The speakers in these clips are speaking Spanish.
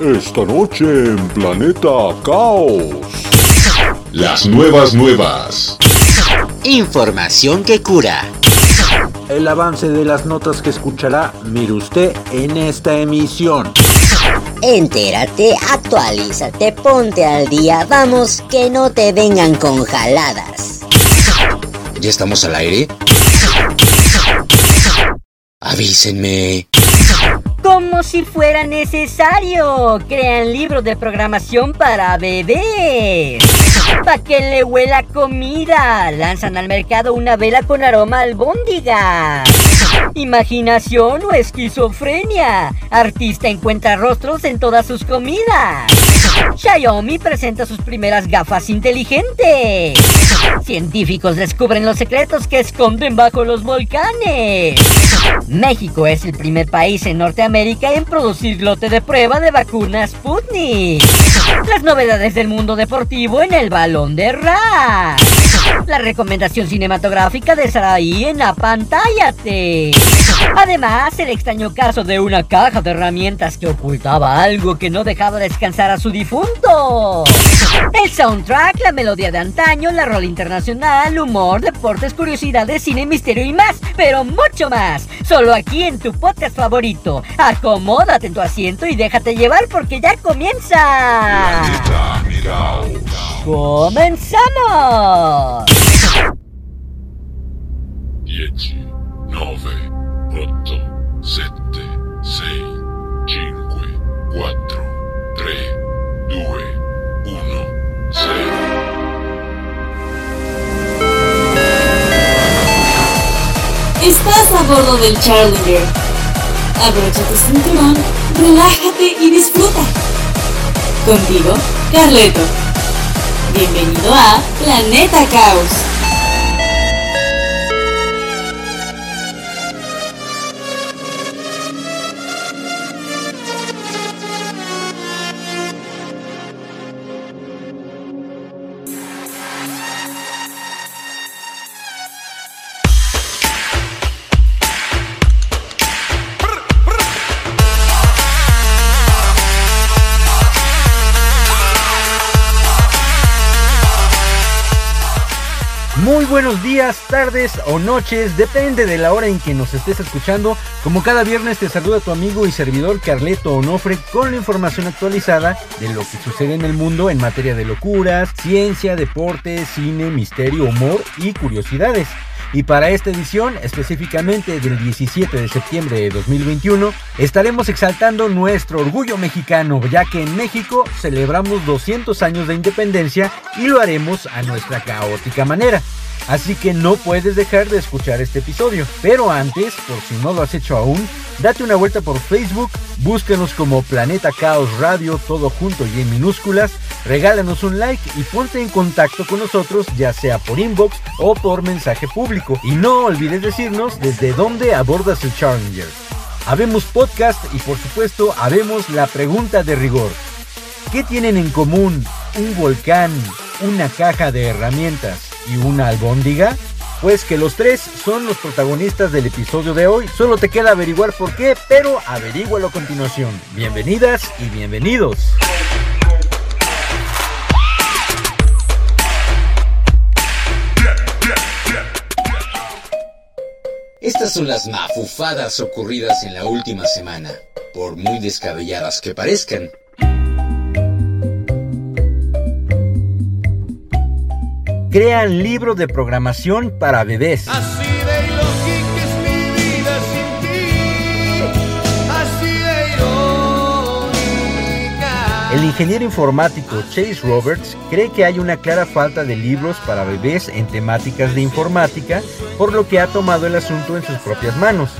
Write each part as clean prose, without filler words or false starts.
Esta noche en Planeta Caos. Las nuevas. Información que cura. El avance de las notas que escuchará, mire usted, en esta emisión. Entérate, actualízate, ponte al día, vamos, que no te vengan con jaladas. ¿Ya estamos al aire? Avísenme. Como si fuera necesario, crean libros de programación para bebés. Pa' que le huela comida, lanzan al mercado una vela con aroma a albóndiga. Imaginación o esquizofrenia, artista encuentra rostros en todas sus comidas. Xiaomi presenta sus primeras gafas inteligentes. Científicos descubren los secretos que esconden bajo los volcanes. México es el primer país en Norteamérica en producir lote de prueba de vacunas Sputnik. Las novedades del mundo deportivo en el balón de rap. La recomendación cinematográfica de Saraí en Apantállate. Además, el extraño caso de una caja de herramientas que ocultaba algo que no dejaba descansar a su difunto. El soundtrack, la melodía de antaño, la rola internacional, humor, deportes, curiosidades, cine, misterio y más, pero mucho más. Solo aquí en tu podcast favorito. Acomódate en tu asiento y déjate llevar porque ya comienza. ¡Comenzamos! 10, 9, 8, 7, 6, 5, 4, 3, 2, 1, 0. Estás a bordo del Challenger. Abrocha tu cinturón, relájate y disfruta. Contigo, Carleto. Bienvenido a Planeta Caos. Muy buenos días, tardes o noches, depende de la hora en que nos estés escuchando. Como cada viernes te saluda tu amigo y servidor Carleto Onofre con la información actualizada de lo que sucede en el mundo en materia de locuras, ciencia, deporte, cine, misterio, humor y curiosidades. Y para esta edición, específicamente del 17 de septiembre de 2021, estaremos exaltando nuestro orgullo mexicano, ya que en México celebramos 200 años de independencia y lo haremos a nuestra caótica manera. Así que no puedes dejar de escuchar este episodio. Pero antes, por si no lo has hecho aún, date una vuelta por Facebook, búscanos como Planeta Caos Radio, todo junto y en minúsculas, regálanos un like y ponte en contacto con nosotros, ya sea por inbox o por mensaje público. Y no olvides decirnos desde dónde abordas el Challenger. Habemos podcast y por supuesto, habemos la pregunta de rigor. ¿Qué tienen en común un volcán, una caja de herramientas y una albóndiga? Pues que los tres son los protagonistas del episodio de hoy. Solo te queda averiguar por qué, pero averígualo a continuación. Bienvenidas y bienvenidos. Estas son las mafufadas ocurridas en la última semana, por muy descabelladas que parezcan. Crean libro de programación para bebés. Así de ilógica es mi vida sin ti, así de irónica. El ingeniero informático Chase Roberts cree que hay una clara falta de libros para bebés en temáticas de informática, por lo que ha tomado el asunto en sus propias manos,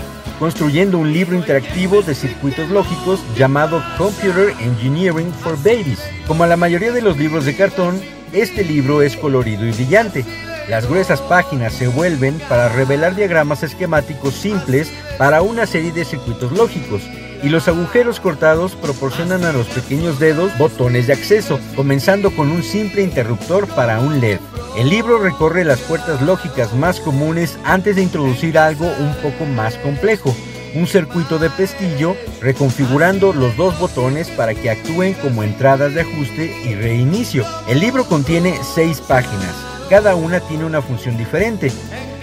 construyendo un libro interactivo de circuitos lógicos llamado Computer Engineering for Babies. Como la mayoría de los libros de cartón, este libro es colorido y brillante. Las gruesas páginas se vuelven para revelar diagramas esquemáticos simples para una serie de circuitos lógicos, y los agujeros cortados proporcionan a los pequeños dedos botones de acceso, comenzando con un simple interruptor para un LED. El libro recorre las puertas lógicas más comunes antes de introducir algo un poco más complejo, un circuito de pestillo, reconfigurando los dos botones para que actúen como entradas de ajuste y reinicio. El libro contiene 6 páginas, cada una tiene una función diferente.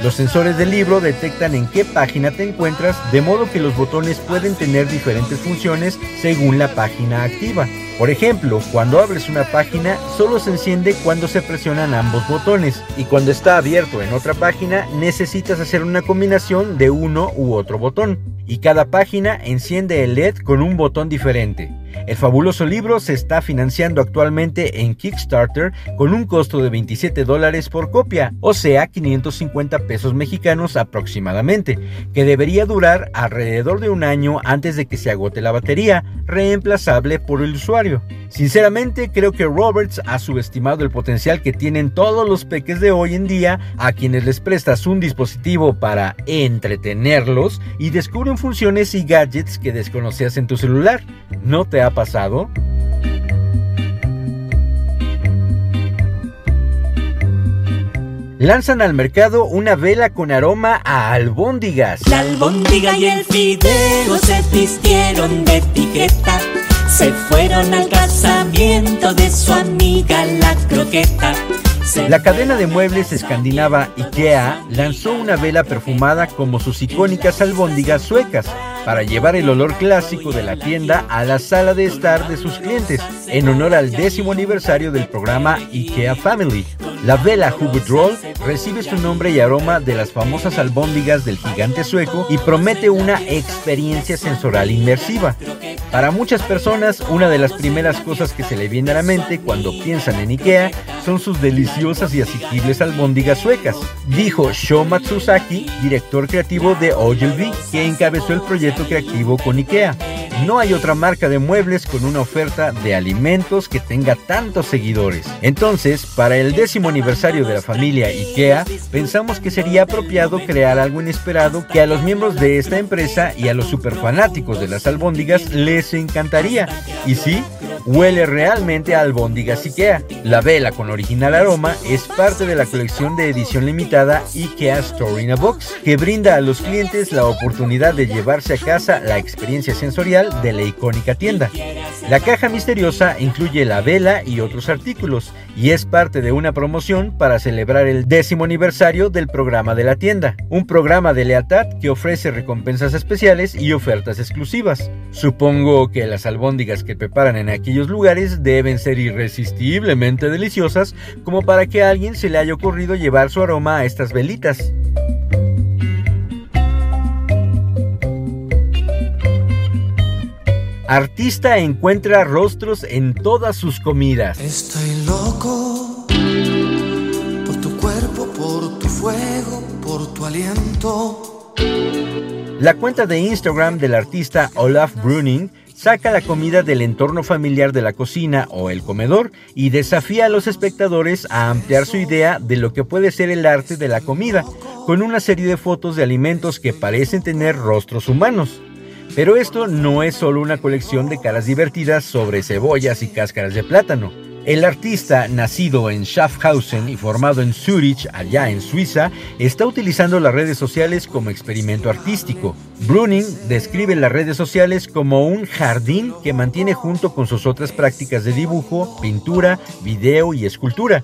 Los sensores del libro detectan en qué página te encuentras, de modo que los botones pueden tener diferentes funciones según la página activa. Por ejemplo, cuando abres una página, solo se enciende cuando se presionan ambos botones, y cuando está abierto en otra página, necesitas hacer una combinación de uno u otro botón, y cada página enciende el LED con un botón diferente. El fabuloso libro se está financiando actualmente en Kickstarter con un costo de $27 por copia, o sea, 550 pesos mexicanos aproximadamente, que debería durar alrededor de un año antes de que se agote la batería, reemplazable por el usuario. Sinceramente, creo que Roberts ha subestimado el potencial que tienen todos los peques de hoy en día, a quienes les prestas un dispositivo para entretenerlos y descubren funciones y gadgets que desconocías en tu celular. ¿No te ha pasado? Lanzan al mercado una vela con aroma a albóndigas. La albóndiga y el fideo se vistieron de etiqueta, se fueron al casamiento de su amiga la croqueta. La cadena de muebles escandinava IKEA lanzó una vela perfumada como sus icónicas albóndigas suecas, para llevar el olor clásico de la tienda a la sala de estar de sus clientes, en honor al 10º aniversario del programa IKEA Family. La vela Hubbard Roll recibe su nombre y aroma de las famosas albóndigas del gigante sueco y promete una experiencia sensorial inmersiva. Para muchas personas, una de las primeras cosas que se le viene a la mente cuando piensan en IKEA son sus deliciosas y asequibles albóndigas suecas, dijo Sho Matsuzaki, director creativo de Ogilvy, que encabezó el proyecto creativo con IKEA. No hay otra marca de muebles con una oferta de alimentos que tenga tantos seguidores. Entonces, para el 10º aniversario de la familia IKEA, pensamos que sería apropiado crear algo inesperado que a los miembros de esta empresa y a los superfanáticos de las albóndigas les encantaría. Y sí, huele realmente a albóndigas IKEA. La vela con original aroma es parte de la colección de edición limitada IKEA Story in a Box, que brinda a los clientes la oportunidad de llevarse a casa la experiencia sensorial de la icónica tienda. La caja misteriosa incluye la vela y otros artículos, y es parte de una promoción para celebrar el 10º aniversario del programa de la tienda, un programa de lealtad que ofrece recompensas especiales y ofertas exclusivas. Supongo que las albóndigas que preparan en aquellos lugares deben ser irresistiblemente deliciosas como para que a alguien se le haya ocurrido llevar su aroma a estas velitas. Artista encuentra rostros en todas sus comidas. Estoy loco por tu cuerpo, por tu fuego, por tu aliento. La cuenta de Instagram del artista Olaf Brüning saca la comida del entorno familiar de la cocina o el comedor y desafía a los espectadores a ampliar su idea de lo que puede ser el arte de la comida, con una serie de fotos de alimentos que parecen tener rostros humanos. Pero esto no es solo una colección de caras divertidas sobre cebollas y cáscaras de plátano. El artista, nacido en Schaffhausen y formado en Zurich, allá en Suiza, está utilizando las redes sociales como experimento artístico. Brüning describe las redes sociales como un jardín que mantiene junto con sus otras prácticas de dibujo, pintura, video y escultura.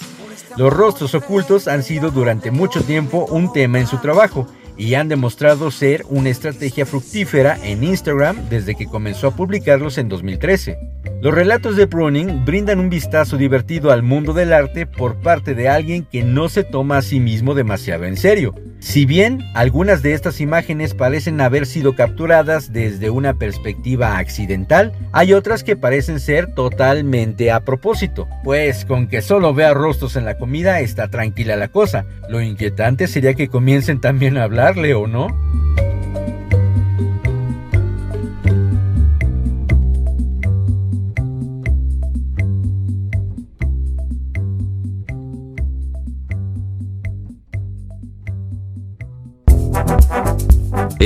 Los rostros ocultos han sido durante mucho tiempo un tema en su trabajo, y han demostrado ser una estrategia fructífera en Instagram desde que comenzó a publicarlos en 2013. Los relatos de Brüning brindan un vistazo divertido al mundo del arte por parte de alguien que no se toma a sí mismo demasiado en serio. Si bien algunas de estas imágenes parecen haber sido capturadas desde una perspectiva accidental, hay otras que parecen ser totalmente a propósito. Pues con que solo vea rostros en la comida está tranquila la cosa. Lo inquietante sería que comiencen también a hablarle, ¿o no?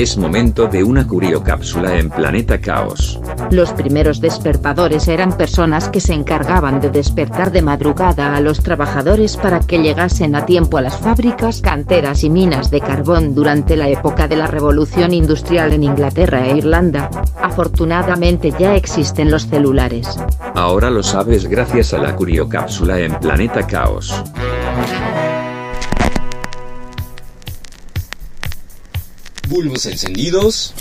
Es momento de una curiocápsula en Planeta Caos. Los primeros despertadores eran personas que se encargaban de despertar de madrugada a los trabajadores para que llegasen a tiempo a las fábricas, canteras y minas de carbón durante la época de la Revolución Industrial en Inglaterra e Irlanda. Afortunadamente ya existen los celulares. Ahora lo sabes gracias a la curiocápsula en Planeta Caos. Bulbos encendidos,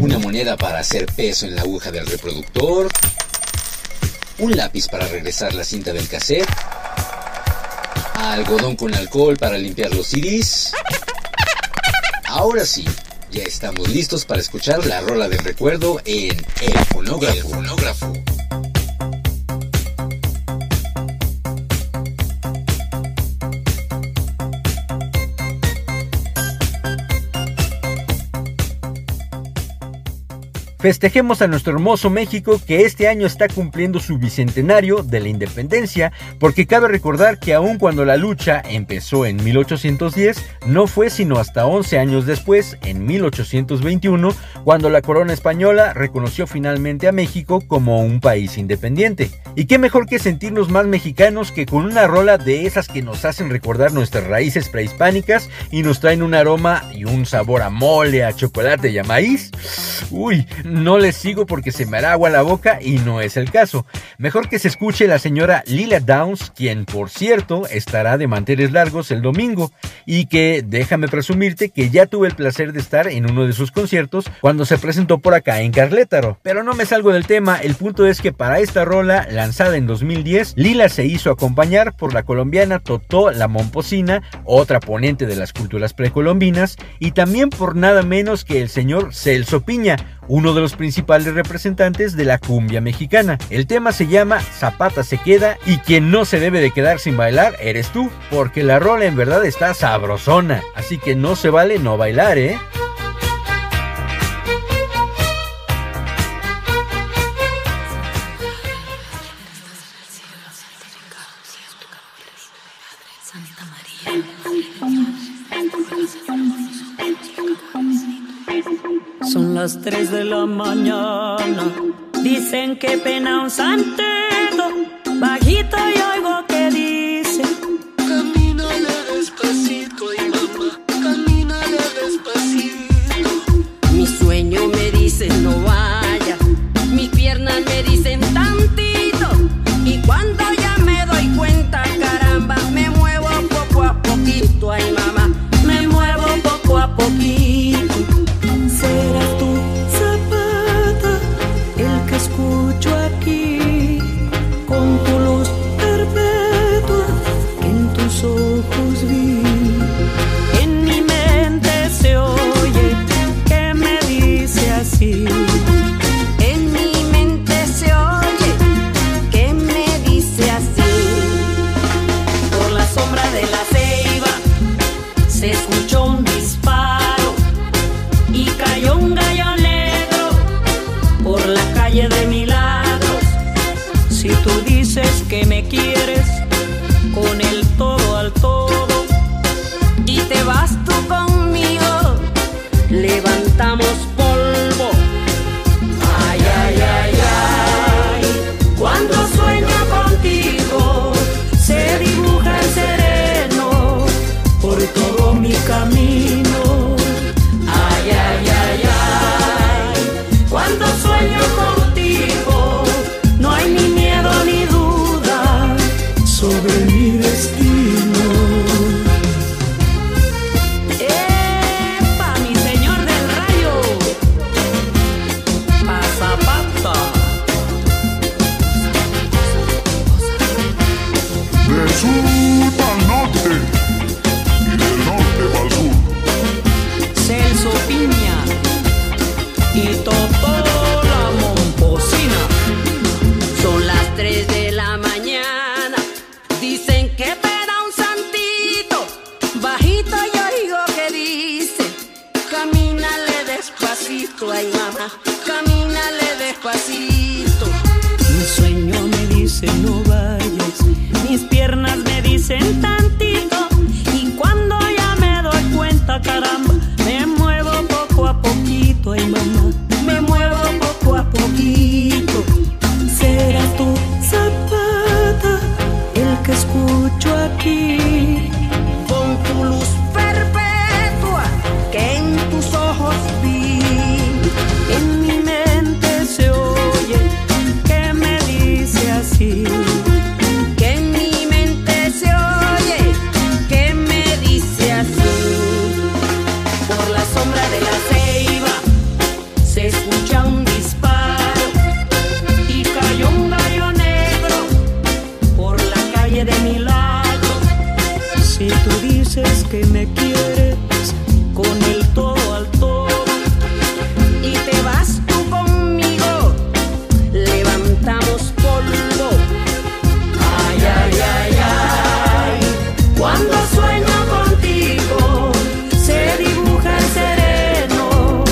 una moneda para hacer peso en la aguja del reproductor, un lápiz para regresar la cinta del cassette, algodón con alcohol para limpiar los CDs. Ahora sí, ya estamos listos para escuchar la rola del recuerdo en El Fonógrafo. Festejemos a nuestro hermoso México, que este año está cumpliendo su bicentenario de la independencia, porque cabe recordar que aun cuando la lucha empezó en 1810, no fue sino hasta 11 años después, en 1821, cuando la corona española reconoció finalmente a México como un país independiente. Y qué mejor que sentirnos más mexicanos que con una rola de esas que nos hacen recordar nuestras raíces prehispánicas y nos traen un aroma y un sabor a mole, a chocolate y a maíz. Uy, no les sigo porque se me hará agua la boca y no es el caso. Mejor que se escuche la señora Lila Downs, quien por cierto estará de manteles largos el domingo, y que déjame presumirte que ya tuve el placer de estar en uno de sus conciertos cuando se presentó por acá en Carlétaro. Pero no me salgo del tema, el punto es que para esta rola, lanzada en 2010, Lila se hizo acompañar por la colombiana Totó la Momposina, otra ponente de las culturas precolombinas, y también por nada menos que el señor Celso Piña, uno de los principales representantes de la cumbia mexicana. El tema se llama Zapata se queda, y quien no se debe de quedar sin bailar eres tú, porque la rola en verdad está sabrosona, así que no se vale no bailar, ¿eh? Son las 3 de la mañana, dicen que pena un santero, bajito y oigo que dice: camínale despacito, ay mamá, camínale despacito. Mis sueños me dicen no vaya, mis piernas me dicen tantito, y cuando ya me doy cuenta, caramba, me muevo poco a poquito, ay mamá, me muevo poco a poquito. Serás tu zapata, el que escucho aquí, con tu luz perpetua que en tus ojos vi. En mi mente se oye que me dice así. En mi mente se oye que me dice así. Por la sombra de la ceiba se escuchó un disparo. Cayó un gallo negro por la calle de Milagros. Si tú dices que me quieres con el todo al todo y te vas tú conmigo, levantamos polvo. Ay, ay, ay, ay, cuando sueño contigo se dibuja el sereno por todo mi camino. Cuando sueño contigo, no hay ni miedo ni duda sobre mi destino. ¡Epa, mi señor del rayo! ¡Pasapata! De sur al norte y del norte al sur. Celso Piña y Totó la Momposina. Son las 3 de la mañana, dicen que peda un santito, bajito yo digo que dice: camínale despacito, ay mamá, camínale despacito. Mi sueño me dice no vayas, mis piernas me dicen tantito, y cuando ya me doy cuenta, caramba, me se escucha un disparo y cayó un gallo negro por la calle de mi lado. Si tú dices que me quieres, con el todo al todo, y te vas tú conmigo, levantamos polvo. Ay, ay, ay, ay, cuando sueño contigo, se dibuja el sereno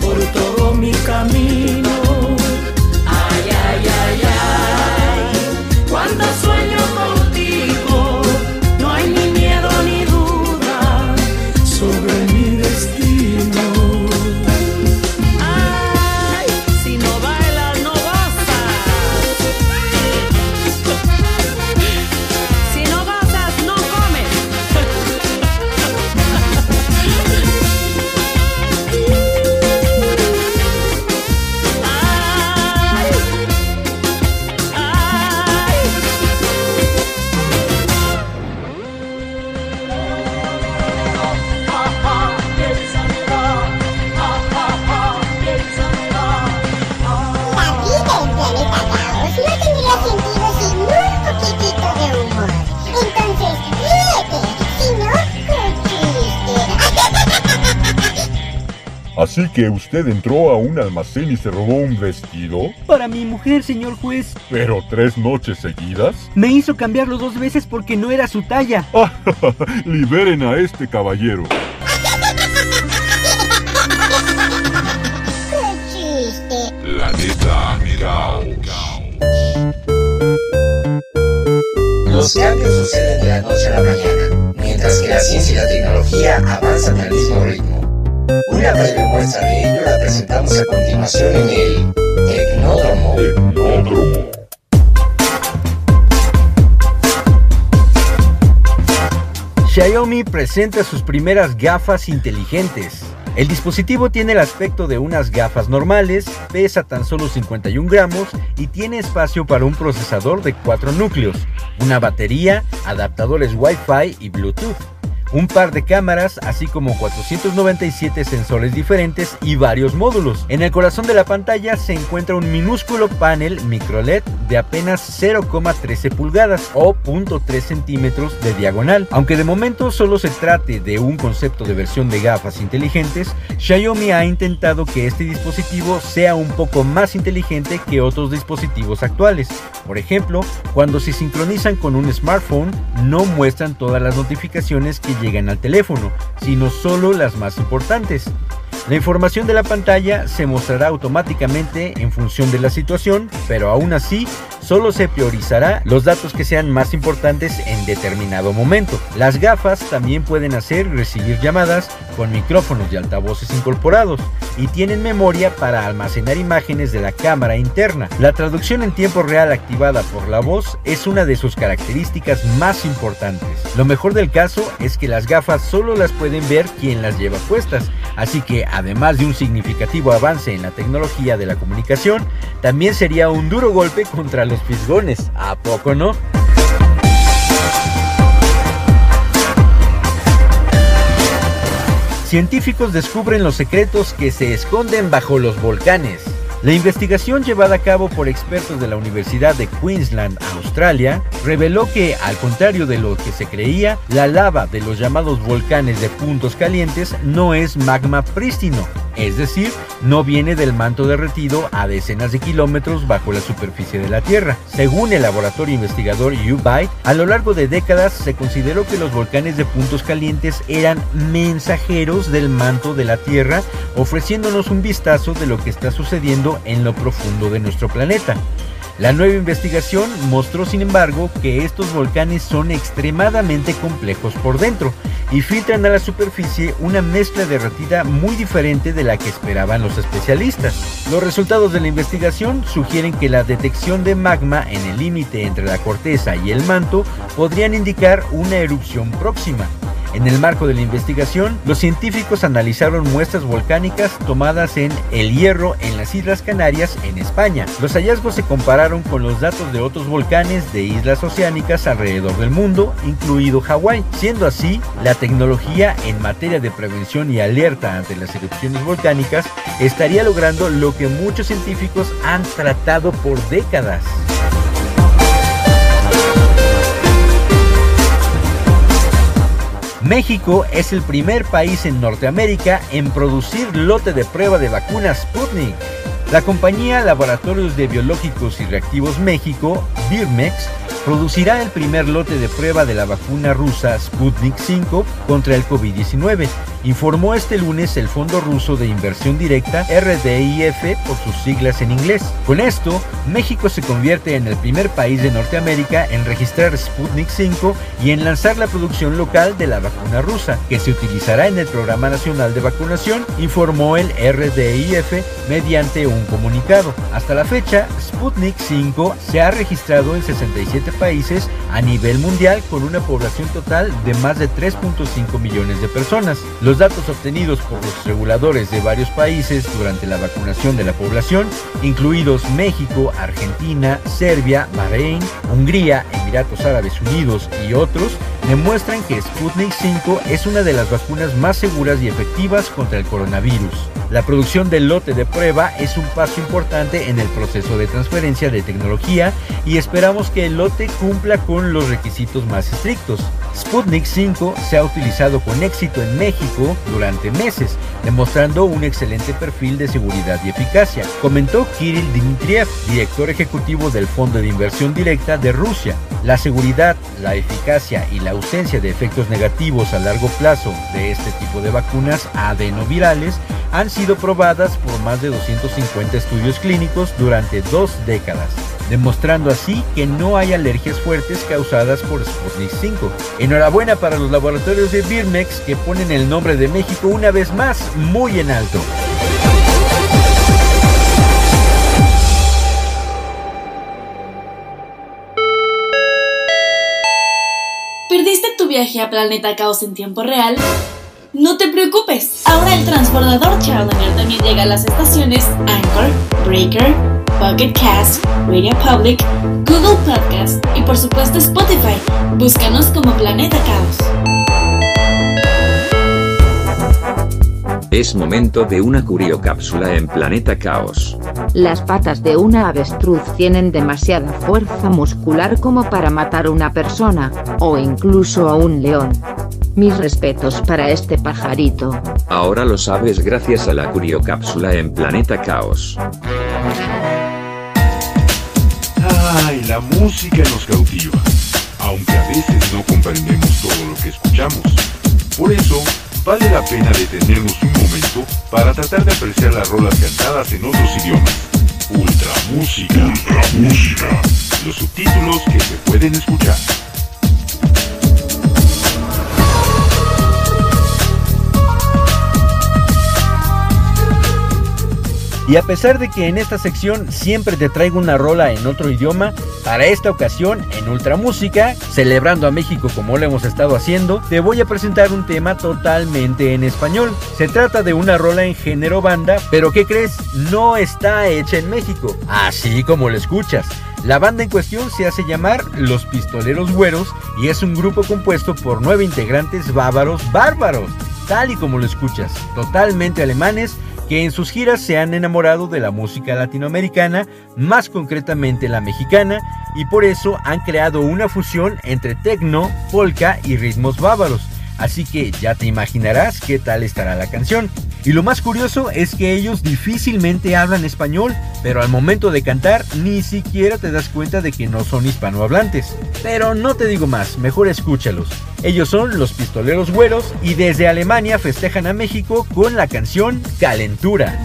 por todo mi camino. Ay, ay, ay, ay, cuando sueño contigo, no hay ni miedo ni duda sobre mí. ¿Así que usted entró a un almacén y se robó un vestido? Para mi mujer, señor juez. ¿Pero 3 noches seguidas? Me hizo cambiarlo 2 veces porque no era su talla. ¡Liberen a este caballero! ¡Qué chiste! La neta, amigos. Los cambios suceden de la noche a la mañana, mientras que la ciencia y la tecnología avanzan al mismo ritmo. Una breve muestra de ello la presentamos a continuación en el Tecnódromo. Xiaomi presenta sus primeras gafas inteligentes. El dispositivo tiene el aspecto de unas gafas normales, pesa tan solo 51 gramos y tiene espacio para un procesador de 4 núcleos, una batería, adaptadores Wi-Fi y Bluetooth, un par de cámaras, así como 497 sensores diferentes y varios módulos. En el corazón de la pantalla se encuentra un minúsculo panel micro LED de apenas 0,13 pulgadas o 0.3 centímetros de diagonal. Aunque de momento solo se trate de un concepto de versión de gafas inteligentes, Xiaomi ha intentado que este dispositivo sea un poco más inteligente que otros dispositivos actuales. Por ejemplo, cuando se sincronizan con un smartphone, no muestran todas las notificaciones que llegan al teléfono, sino solo las más importantes. La información de la pantalla se mostrará automáticamente en función de la situación, pero aún así solo se priorizará los datos que sean más importantes en determinado momento. Las gafas también pueden hacer y recibir llamadas con micrófonos y altavoces incorporados y tienen memoria para almacenar imágenes de la cámara interna. La traducción en tiempo real activada por la voz es una de sus características más importantes. Lo mejor del caso es que las gafas solo las pueden ver quien las lleva puestas, así que además de un significativo avance en la tecnología de la comunicación, también sería un duro golpe contra los fisgones, ¿a poco no? Científicos descubren los secretos que se esconden bajo los volcanes. La investigación llevada a cabo por expertos de la Universidad de Queensland, Australia, reveló que, al contrario de lo que se creía, la lava de los llamados volcanes de puntos calientes no es magma prístino, es decir, no viene del manto derretido a decenas de kilómetros bajo la superficie de la Tierra. Según el laboratorio investigador Hubbard, a lo largo de décadas se consideró que los volcanes de puntos calientes eran mensajeros del manto de la Tierra, ofreciéndonos un vistazo de lo que está sucediendo en lo profundo de nuestro planeta. La nueva investigación mostró, sin embargo, que estos volcanes son extremadamente complejos por dentro y filtran a la superficie una mezcla derretida muy diferente de la que esperaban los especialistas. Los resultados de la investigación sugieren que la detección de magma en el límite entre la corteza y el manto podrían indicar una erupción próxima. En el marco de la investigación, los científicos analizaron muestras volcánicas tomadas en El Hierro, en las Islas Canarias, en España. Los hallazgos se compararon con los datos de otros volcanes de islas oceánicas alrededor del mundo, incluido Hawái. Siendo así, la tecnología en materia de prevención y alerta ante las erupciones volcánicas estaría logrando lo que muchos científicos han tratado por décadas. México es el primer país en Norteamérica en producir lote de prueba de vacunas Sputnik. La compañía Laboratorios de Biológicos y Reactivos México, Birmex, producirá el primer lote de prueba de la vacuna rusa Sputnik 5 contra el COVID-19, informó este lunes el Fondo Ruso de Inversión Directa, RDIF por sus siglas en inglés. Con esto, México se convierte en el primer país de Norteamérica en registrar Sputnik 5 y en lanzar la producción local de la vacuna rusa, que se utilizará en el Programa Nacional de Vacunación, informó el RDIF mediante un comunicado. Hasta la fecha, Sputnik 5 se ha registrado en 67 países a nivel mundial, con una población total de más de 3.5 millones de personas. Los datos obtenidos por los reguladores de varios países durante la vacunación de la población, incluidos México, Argentina, Serbia, Bahrein, Hungría, Emiratos Árabes Unidos y otros, demuestran que Sputnik 5 es una de las vacunas más seguras y efectivas contra el coronavirus. La producción del lote de prueba es un paso importante en el proceso de transferencia de tecnología y esperamos que el lote cumpla con los requisitos más estrictos. Sputnik 5 se ha utilizado con éxito en México durante meses, demostrando un excelente perfil de seguridad y eficacia, comentó Kirill Dmitriev, director ejecutivo del Fondo de Inversión Directa de Rusia. La seguridad, la eficacia y la ausencia de efectos negativos a largo plazo de este tipo de vacunas adenovirales han sido probadas por más de 250 estudios clínicos durante 2 décadas, demostrando así que no hay alergias fuertes causadas por Sputnik 5. Enhorabuena para los laboratorios de Birmex, que ponen el nombre de México una vez más muy en alto. ¿Perdiste tu viaje a Planeta Caos en tiempo real? No te preocupes, ahora el transbordador Challenger también llega a las estaciones Anchor, Breaker, Pocket Cast, Radio Public, Google Podcast y por supuesto Spotify. Búscanos como Planeta Caos. Es momento de una curiocápsula en Planeta Caos. Las patas de una avestruz tienen demasiada fuerza muscular como para matar a una persona, o incluso a un león. Mis respetos para este pajarito. Ahora lo sabes gracias a la curiocápsula en Planeta Caos. ¡Ay, la música nos cautiva! Aunque a veces no comprendemos todo lo que escuchamos. Por eso, vale la pena detenernos un momento para tratar de apreciar las rolas cantadas en otros idiomas. Ultramúsica. Ultramúsica. Los subtítulos que se pueden escuchar. Y a pesar de que en esta sección siempre te traigo una rola en otro idioma, para esta ocasión, en Ultramúsica, celebrando a México como lo hemos estado haciendo, te voy a presentar un tema totalmente en español. Se trata de una rola en género banda, pero ¿qué crees? No está hecha en México, así como lo escuchas. La banda en cuestión se hace llamar Los Pistoleros Güeros y es un grupo compuesto por 9 integrantes bárbaros, tal y como lo escuchas, totalmente alemanes, que en sus giras se han enamorado de la música latinoamericana, más concretamente la mexicana, y por eso han creado una fusión entre techno, polka y ritmos bávaros. Así que ya te imaginarás qué tal estará la canción. Y lo más curioso es que ellos difícilmente hablan español, pero al momento de cantar ni siquiera te das cuenta de que no son hispanohablantes. Pero no te digo más, mejor escúchalos. Ellos son Los Pistoleros Güeros y desde Alemania festejan a México con la canción Calentura.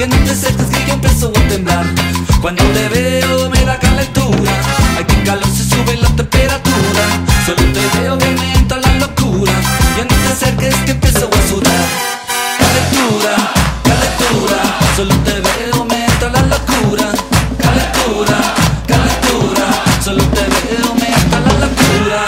pendiente se desgría y empezó a temblar. Cuando te veo me da calentura, aquí en calor se sube la temperatura. Solo te veo que me entra la locura, ya no te acerques que empiezo a sudar. Calentura, calentura, solo te veo me entra la locura. Calentura, calentura, solo te veo me entra la locura.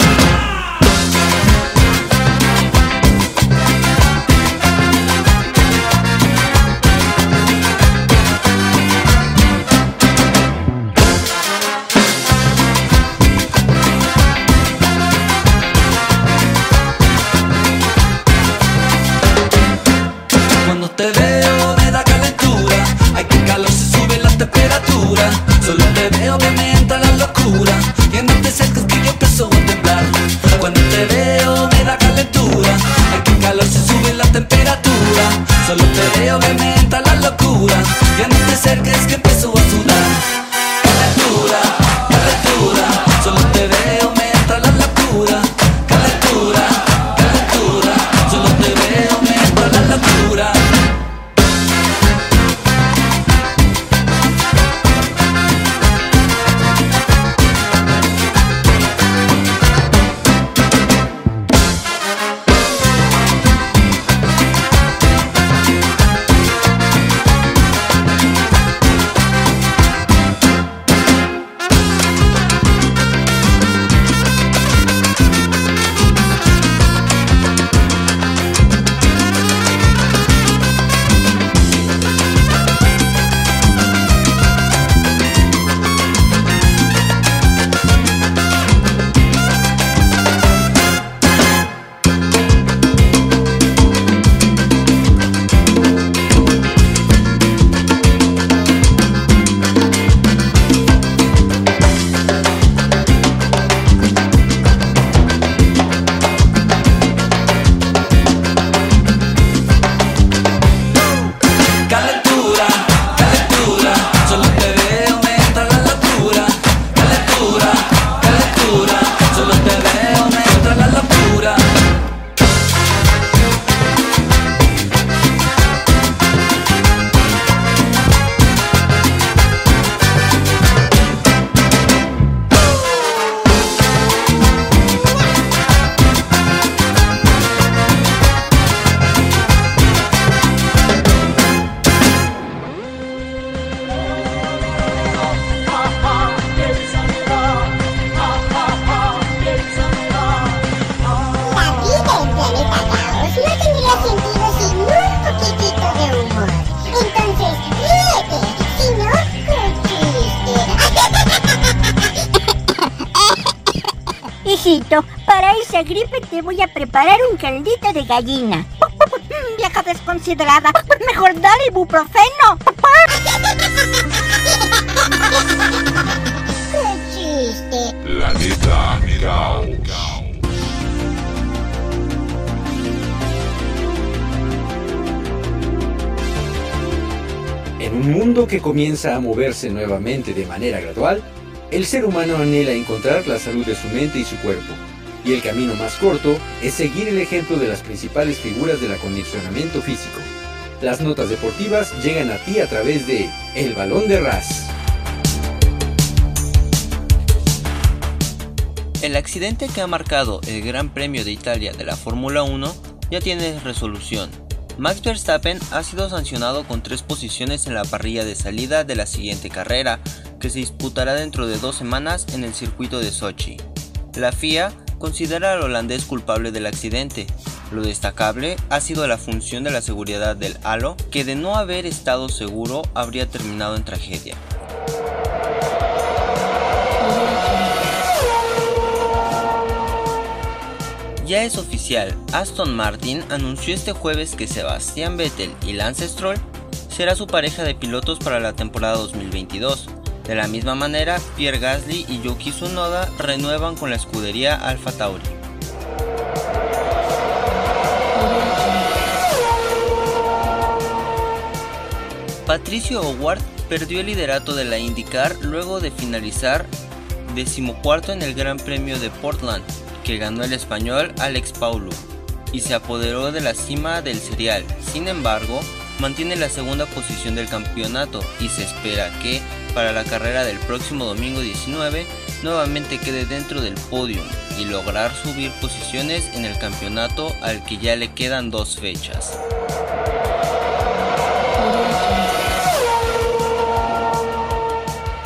Te voy a preparar un caldito de gallina. Vieja desconsiderada, mejor dale ibuprofeno. Qué chiste. La neta, mirao. En un mundo que comienza a moverse nuevamente de manera gradual, el ser humano anhela encontrar la salud de su mente y su cuerpo. Y el camino más corto es seguir el ejemplo de las principales figuras del acondicionamiento físico. Las notas deportivas llegan a ti a través de El Balón de Ras. El accidente que ha marcado el Gran Premio de Italia de la Fórmula 1 ya tiene resolución. Max Verstappen ha sido sancionado con 3 posiciones en la parrilla de salida de la siguiente carrera, que se disputará dentro de 2 semanas en el circuito de Sochi. La FIA considera al holandés culpable del accidente. Lo destacable ha sido la función de la seguridad del Halo, que de no haber estado seguro habría terminado en tragedia. Ya es oficial, Aston Martin anunció este jueves que Sebastian Vettel y Lance Stroll será su pareja de pilotos para la temporada 2022. De la misma manera, Pierre Gasly y Yuki Tsunoda renuevan con la escudería Alfa Tauri. Patricio Howard perdió el liderato de la IndyCar luego de finalizar 14º en el Gran Premio de Portland, que ganó el español Alex Palou, y se apoderó de la cima del serial. Sin embargo, mantiene la segunda posición del campeonato y se espera que, para la carrera del próximo domingo 19, nuevamente quede dentro del podio y lograr subir posiciones en el campeonato al que ya le quedan 2 fechas.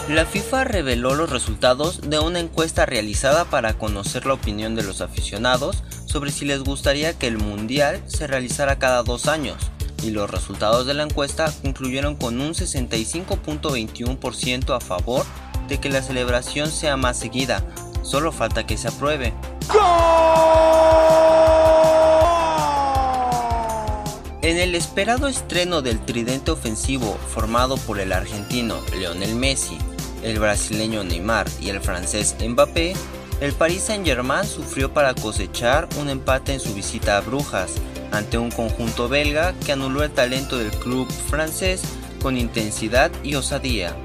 La FIFA reveló los resultados de una encuesta realizada para conocer la opinión de los aficionados sobre si les gustaría que el mundial se realizara cada 2 años, y los resultados de la encuesta concluyeron con un 65.21% a favor de que la celebración sea más seguida. Solo falta que se apruebe. En el esperado estreno del tridente ofensivo formado por el argentino Lionel Messi, el brasileño Neymar y el francés Mbappé, el Paris Saint-Germain sufrió para cosechar un empate en su visita a Brujas, ante un conjunto belga que anuló el talento del club francés con intensidad y osadía.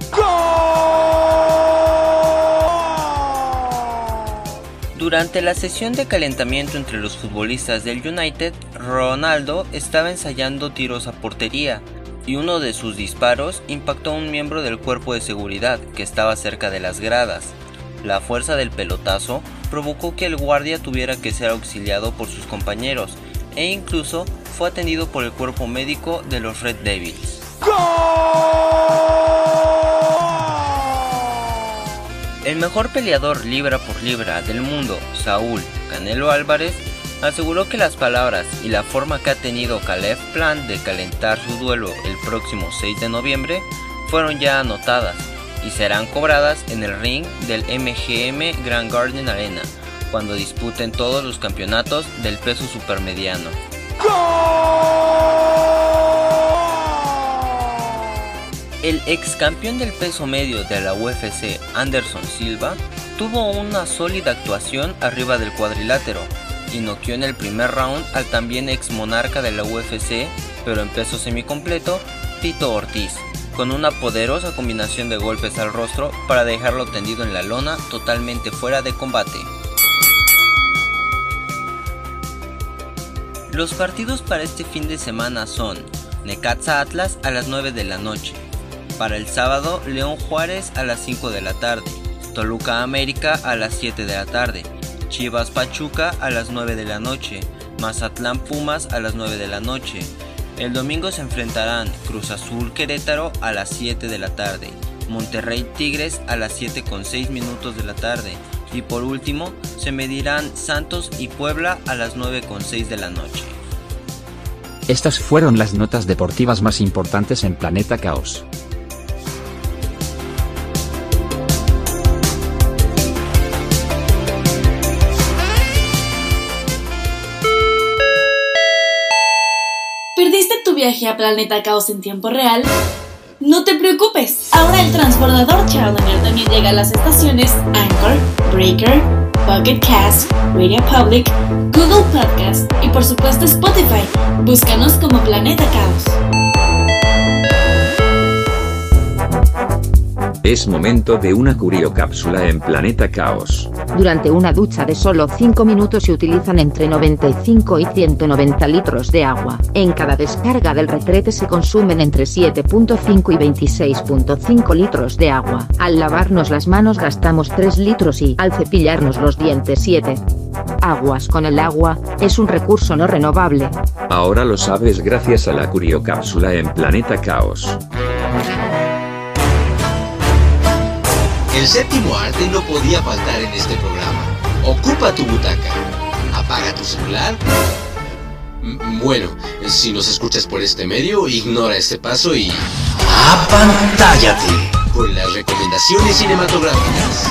Durante la sesión de calentamiento entre los futbolistas del United, Ronaldo estaba ensayando tiros a portería, y uno de sus disparos impactó a un miembro del cuerpo de seguridad que estaba cerca de las gradas. La fuerza del pelotazo provocó que el guardia tuviera que ser auxiliado por sus compañeros, e incluso fue atendido por el cuerpo médico de los Red Devils. ¡Gol! El mejor peleador libra por libra del mundo, Saúl Canelo Álvarez, aseguró que las palabras y la forma que ha tenido Caleb Plant de calentar su duelo el próximo 6 de noviembre fueron ya anotadas y serán cobradas en el ring del MGM Grand Garden Arena, cuando disputen todos los campeonatos del peso supermediano. El ex campeón del peso medio de la UFC, Anderson Silva, tuvo una sólida actuación arriba del cuadrilátero y noqueó en el primer round al también ex monarca de la UFC, pero en peso semicompleto, Tito Ortiz, con una poderosa combinación de golpes al rostro para dejarlo tendido en la lona totalmente fuera de combate. Los partidos para este fin de semana son Necaxa Atlas a las 9 de la noche, para el sábado León Juárez a las 5 de la tarde, Toluca América a las 7 de la tarde, Chivas Pachuca a las 9 de la noche, Mazatlán Pumas a las 9 de la noche. El domingo se enfrentarán Cruz Azul Querétaro a las 7 de la tarde, Monterrey Tigres a las 7:06 de la tarde. Y por último, se medirán Santos y Puebla a las 9:06 de la noche. Estas fueron las notas deportivas más importantes en Planeta Caos. ¿Perdiste tu viaje a Planeta Caos en tiempo real? No te preocupes, ahora el transbordador Challenger también llega a las estaciones Anchor, Breaker, Pocket Cast, Radio Public, Google Podcast y por supuesto Spotify. Búscanos como Planeta Caos. Es momento de una curiocápsula en Planeta Caos. Durante una ducha de solo 5 minutos se utilizan entre 95 y 190 litros de agua. En cada descarga del retrete se consumen entre 7.5 y 26.5 litros de agua. Al lavarnos las manos gastamos 3 litros y al cepillarnos los dientes 7. Aguas con el agua, es un recurso no renovable. Ahora lo sabes gracias a la curiocápsula en Planeta Caos. El séptimo arte no podía faltar en este programa. Ocupa tu butaca. Apaga tu celular. Bueno, si nos escuchas por este medio, ignora este paso y... ¡apantállate! Con las recomendaciones cinematográficas.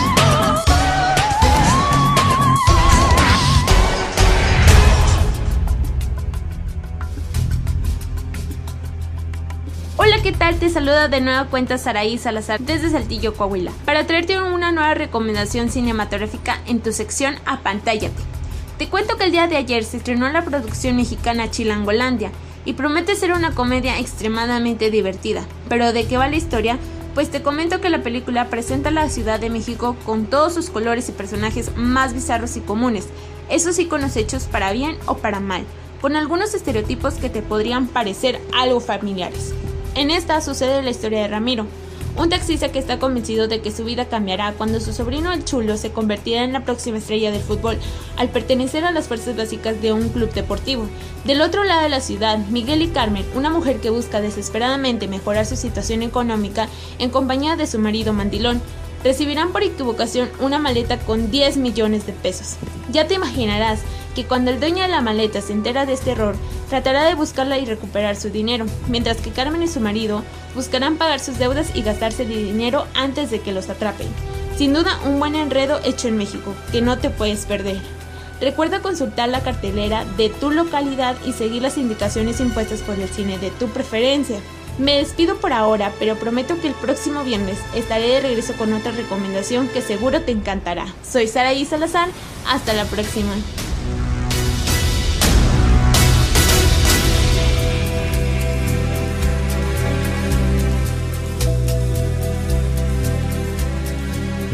Hola, ¿qué tal? Te saluda de nueva cuenta Saraí Salazar desde Saltillo, Coahuila, para traerte una nueva recomendación cinematográfica en tu sección Apantállate. Te cuento que el día de ayer se estrenó la producción mexicana Chilangolandia y promete ser una comedia extremadamente divertida. ¿Pero de qué va la historia? Pues te comento que la película presenta la Ciudad de México con todos sus colores y personajes más bizarros y comunes, esos iconos hechos para bien o para mal, con algunos estereotipos que te podrían parecer algo familiares. En esta sucede la historia de Ramiro, un taxista que está convencido de que su vida cambiará cuando su sobrino el Chulo se convertirá en la próxima estrella del fútbol al pertenecer a las fuerzas básicas de un club deportivo. Del otro lado de la ciudad, Miguel y Carmen, una mujer que busca desesperadamente mejorar su situación económica en compañía de su marido mandilón, recibirán por equivocación una maleta con 10 millones de pesos. Ya te imaginarás que cuando el dueño de la maleta se entera de este error, tratará de buscarla y recuperar su dinero, mientras que Carmen y su marido buscarán pagar sus deudas y gastarse el dinero antes de que los atrapen. Sin duda, un buen enredo hecho en México, que no te puedes perder. Recuerda consultar la cartelera de tu localidad y seguir las indicaciones impuestas por el cine de tu preferencia. Me despido por ahora, pero prometo que el próximo viernes estaré de regreso con otra recomendación que seguro te encantará. Soy Sara I. Salazar, hasta la próxima.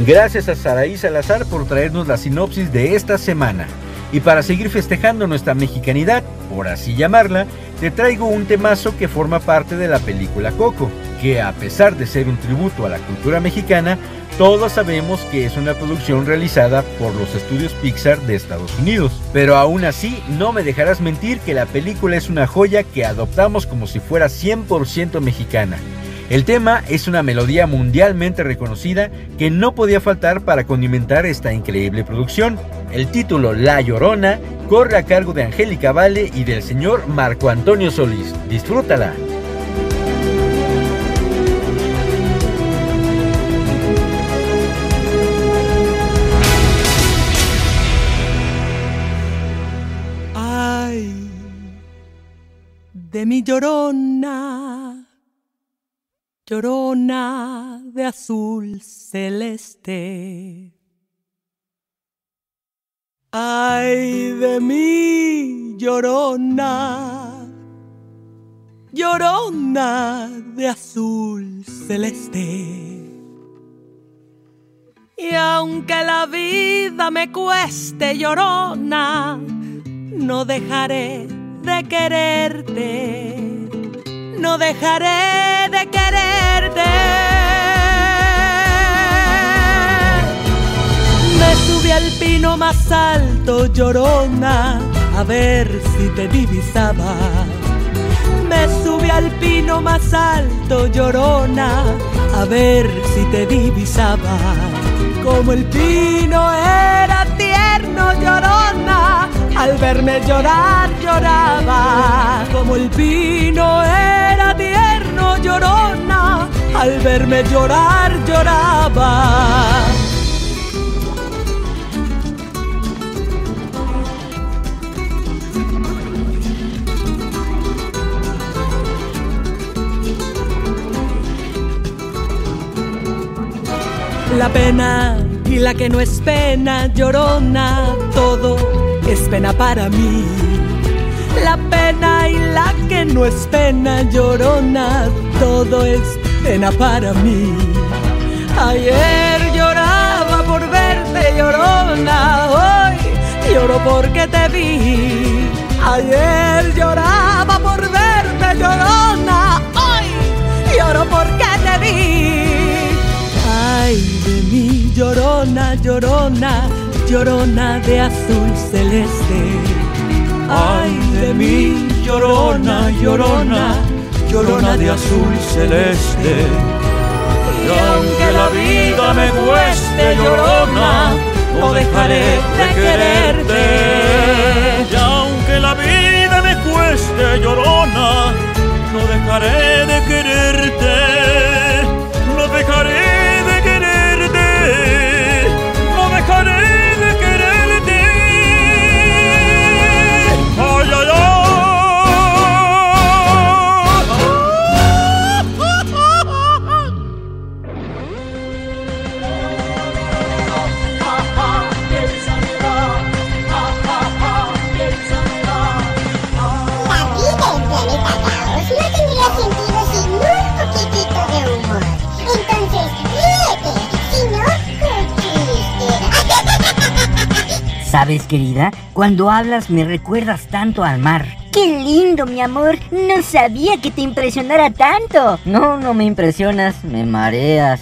Gracias a Saraí Salazar por traernos la sinopsis de esta semana. Y para seguir festejando nuestra mexicanidad, por así llamarla, te traigo un temazo que forma parte de la película Coco, que a pesar de ser un tributo a la cultura mexicana, todos sabemos que es una producción realizada por los estudios Pixar de Estados Unidos. Pero aún así, no me dejarás mentir que la película es una joya que adoptamos como si fuera 100% mexicana. El tema es una melodía mundialmente reconocida que no podía faltar para condimentar esta increíble producción. El título La Llorona corre a cargo de Angélica Vale y del señor Marco Antonio Solís. ¡Disfrútala! ¡Ay! De mi llorona, llorona de azul celeste. Ay de mí, llorona, llorona de azul celeste. Y aunque la vida me cueste, llorona, no dejaré de quererte. No dejaré de quererte. Me subí al pino más alto, llorona, a ver si te divisaba. Me subí al pino más alto, llorona, a ver si te divisaba. Como el pino era tierno, llorona, al verme llorar, lloraba. Como el pino era tierno, llorona, al verme llorar, lloraba. La pena y la que no es pena, llorona, todo es pena para mí. La pena y la que no es pena, llorona, todo es pena para mí. Ayer lloraba por verte, llorona, hoy lloro porque te vi. Ayer lloraba por verte, llorona, hoy lloro porque te vi. Ay de mí, llorona, llorona, llorona de azul celeste. Ay de mí, llorona, llorona, llorona de azul celeste. Y aunque la vida me cueste, llorona, no dejaré de quererte. Y aunque la vida me cueste, llorona, no dejaré de quererte. No dejaré de quererte. No dejaré. ¿Sabes, querida? Cuando hablas me recuerdas tanto al mar. ¡Qué lindo, mi amor! No sabía que te impresionara tanto. No me impresionas, me mareas.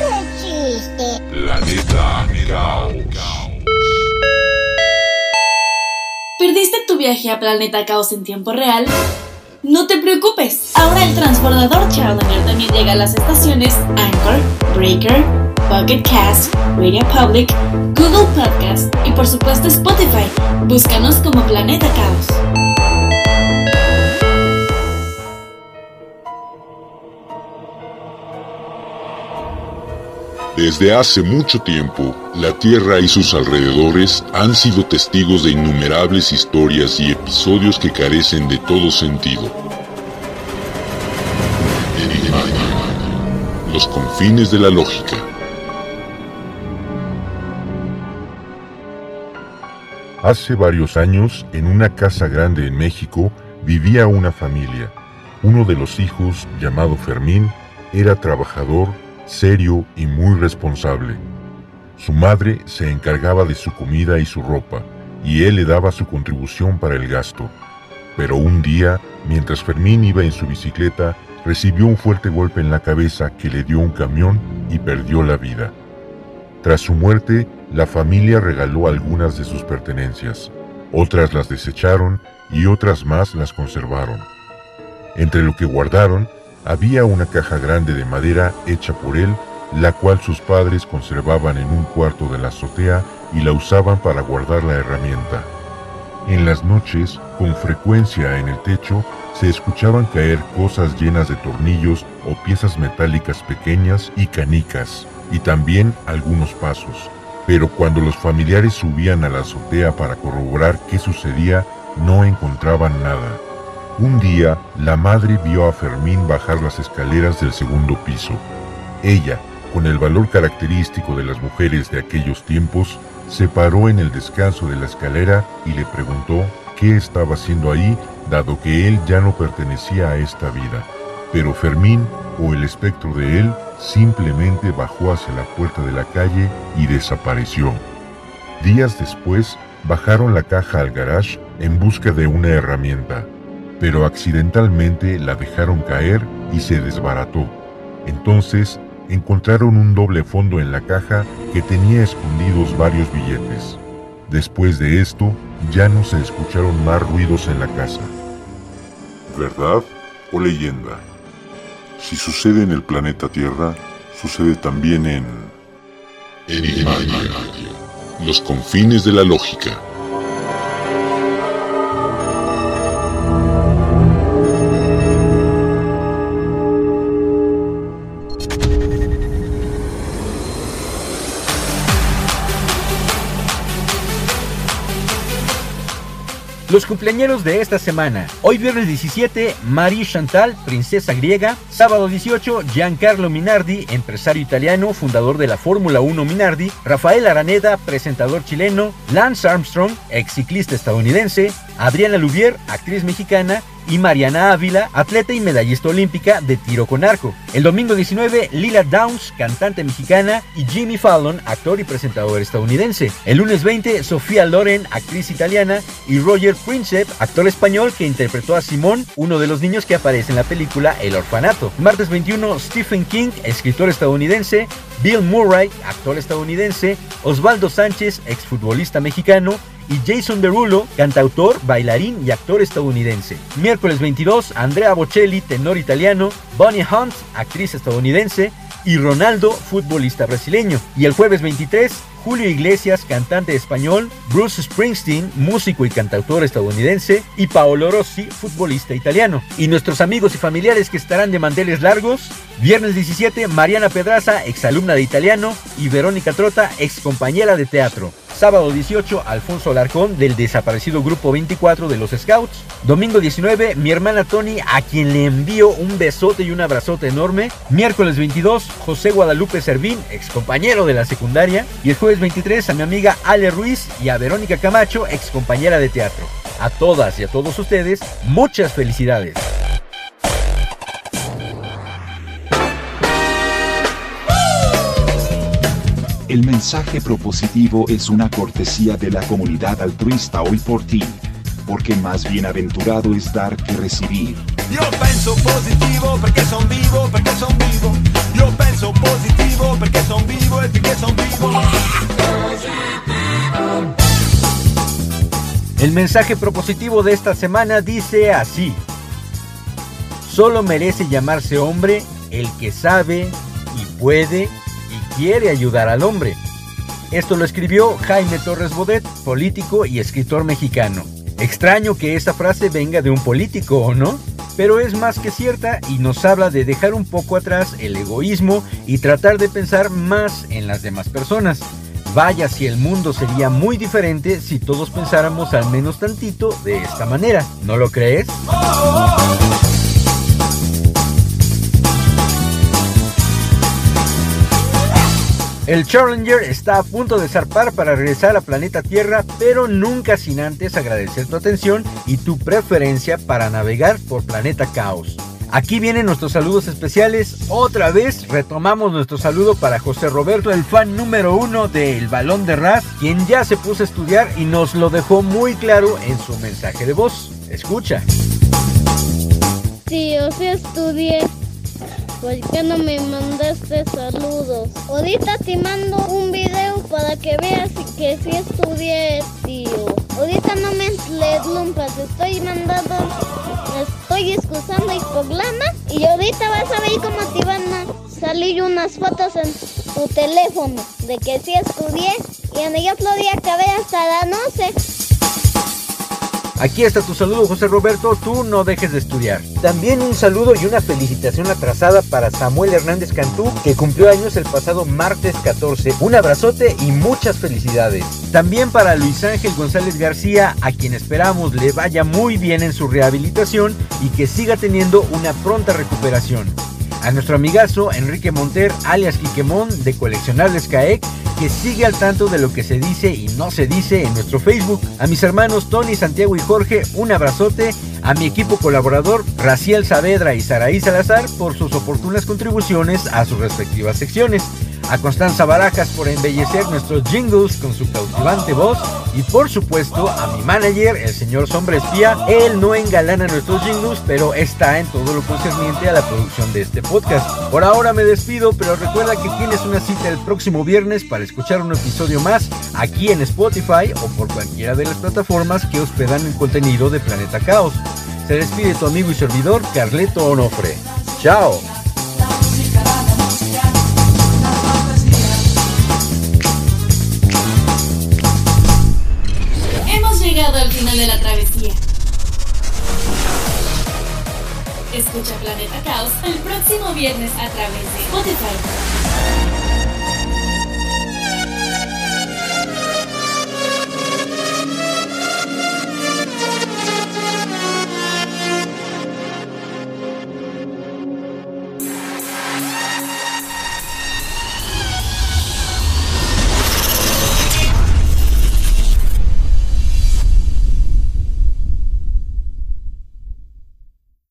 ¡Qué chiste! Planeta Caos. ¿Perdiste tu viaje a Planeta Caos en tiempo real? No te preocupes, ahora el transbordador Challenger también llega a las estaciones Anchor, Breaker, Pocket Cast, Radio Public, Google Podcast y por supuesto Spotify. Búscanos como Planeta Caos. Desde hace mucho tiempo, la Tierra y sus alrededores han sido testigos de innumerables historias y episodios que carecen de todo sentido. Los confines de la lógica. Hace varios años, en una casa grande en México, vivía una familia. Uno de los hijos, llamado Fermín, era trabajador, serio y muy responsable. Su madre se encargaba de su comida y su ropa, y él le daba su contribución para el gasto. Pero un día, mientras Fermín iba en su bicicleta, recibió un fuerte golpe en la cabeza que le dio un camión y perdió la vida. Tras su muerte, la familia regaló algunas de sus pertenencias, otras las desecharon y otras más las conservaron. Entre lo que guardaron, había una caja grande de madera hecha por él, la cual sus padres conservaban en un cuarto de la azotea y la usaban para guardar la herramienta. En las noches, con frecuencia en el techo, se escuchaban caer cosas llenas de tornillos o piezas metálicas pequeñas y canicas, y también algunos pasos. Pero cuando los familiares subían a la azotea para corroborar qué sucedía, no encontraban nada. Un día, la madre vio a Fermín bajar las escaleras del segundo piso. Ella, con el valor característico de las mujeres de aquellos tiempos, se paró en el descanso de la escalera y le preguntó qué estaba haciendo ahí, dado que él ya no pertenecía a esta vida. Pero Fermín, o el espectro de él, simplemente bajó hacia la puerta de la calle y desapareció. Días después, bajaron la caja al garage en busca de una herramienta, pero accidentalmente la dejaron caer y se desbarató. Entonces, encontraron un doble fondo en la caja que tenía escondidos varios billetes. Después de esto, ya no se escucharon más ruidos en la casa. ¿Verdad o leyenda? Si sucede en el planeta Tierra, sucede también en los confines de la lógica. Los cumpleañeros de esta semana. Hoy viernes 17, Marie Chantal, princesa griega. Sábado 18, Giancarlo Minardi, empresario italiano, fundador de la Fórmula 1 Minardi. Rafael Araneda, presentador chileno. Lance Armstrong, ex ciclista estadounidense. Adriana Lubier, actriz mexicana. Y Mariana Ávila, atleta y medallista olímpica de tiro con arco. El domingo 19, Lila Downs, cantante mexicana, y Jimmy Fallon, actor y presentador estadounidense. El lunes 20, Sofía Loren, actriz italiana, y Roger Princep, actor español que interpretó a Simón, uno de los niños que aparece en la película El Orfanato. Martes 21, Stephen King, escritor estadounidense, Bill Murray, actor estadounidense, Osvaldo Sánchez, exfutbolista mexicano, y Jason Derulo, cantautor, bailarín y actor estadounidense. Miércoles 22, Andrea Bocelli, tenor italiano, Bonnie Hunt, actriz estadounidense, y Ronaldo, futbolista brasileño. Y el jueves 23, Julio Iglesias, cantante español, Bruce Springsteen, músico y cantautor estadounidense, y Paolo Rossi, futbolista italiano. Y nuestros amigos y familiares que estarán de manteles largos, viernes 17, Mariana Pedraza, exalumna de italiano, y Verónica Trota, excompañera de teatro. Sábado 18, Alfonso Alarcón, del desaparecido Grupo 24 de los Scouts. Domingo 19, mi hermana Tony, a quien le envío un besote y un abrazote enorme. Miércoles 22, José Guadalupe Servín, excompañero de la secundaria. Y el jueves 23, a mi amiga Ale Ruiz y a Verónica Camacho, excompañera de teatro. A todas y a todos ustedes, muchas felicidades. El mensaje propositivo es una cortesía de la comunidad altruista Hoy por Ti, porque más bienaventurado es dar que recibir. Yo pienso positivo porque son vivo, porque son vivo. Yo pienso positivo porque son vivo y porque son vivo. El mensaje propositivo de esta semana dice así: solo merece llamarse hombre el que sabe y puede y quiere ayudar al hombre. Esto lo escribió Jaime Torres Bodet, político y escritor mexicano. Extraño que esta frase venga de un político, ¿o no? Pero es más que cierta y nos habla de dejar un poco atrás el egoísmo y tratar de pensar más en las demás personas. Vaya si el mundo sería muy diferente si todos pensáramos al menos tantito de esta manera, ¿no lo crees? El Challenger está a punto de zarpar para regresar a planeta Tierra, pero nunca sin antes agradecer tu atención y tu preferencia para navegar por planeta Caos. Aquí vienen nuestros saludos especiales. Otra vez retomamos nuestro saludo para José Roberto, el fan número 1 del Balón de Raz, quien ya se puso a estudiar y nos lo dejó muy claro en su mensaje de voz. Escucha. Sí, yo sí estudié. ¿Por qué no me mandaste saludos? Ahorita te mando un video para que veas que sí estudié, tío. Ahorita no me deslumpas, estoy mandando, estoy excusando el programa y ahorita vas a ver cómo te van a salir unas fotos en tu teléfono de que sí estudié y en el otro día acabé hasta la noche. Aquí está tu saludo, José Roberto, tú no dejes de estudiar. También un saludo y una felicitación atrasada para Samuel Hernández Cantú, que cumplió años el pasado martes 14. Un abrazote y muchas felicidades. También para Luis Ángel González García, a quien esperamos le vaya muy bien en su rehabilitación y que siga teniendo una pronta recuperación. A nuestro amigazo Enrique Monter, alias Quiquemón, de Coleccionables CAEC, que sigue al tanto de lo que se dice y no se dice en nuestro Facebook. A mis hermanos Tony, Santiago y Jorge, un abrazote. A mi equipo colaborador, Raciel Saavedra y Saraí Salazar, por sus oportunas contribuciones a sus respectivas secciones. A Constanza Barajas por embellecer nuestros jingles con su cautivante voz. Y por supuesto a mi manager, el señor Sombra Espía. Él no engalana nuestros jingles, pero está en todo lo concerniente a la producción de este podcast. Por ahora me despido, pero recuerda que tienes una cita el próximo viernes para escuchar un episodio más aquí en Spotify o por cualquiera de las plataformas que hospedan el contenido de Planeta Caos. Se despide tu amigo y servidor, Carleto Onofre. ¡Chao! Al final de la travesía. Escucha Planeta Caos el próximo viernes a través de Spotify.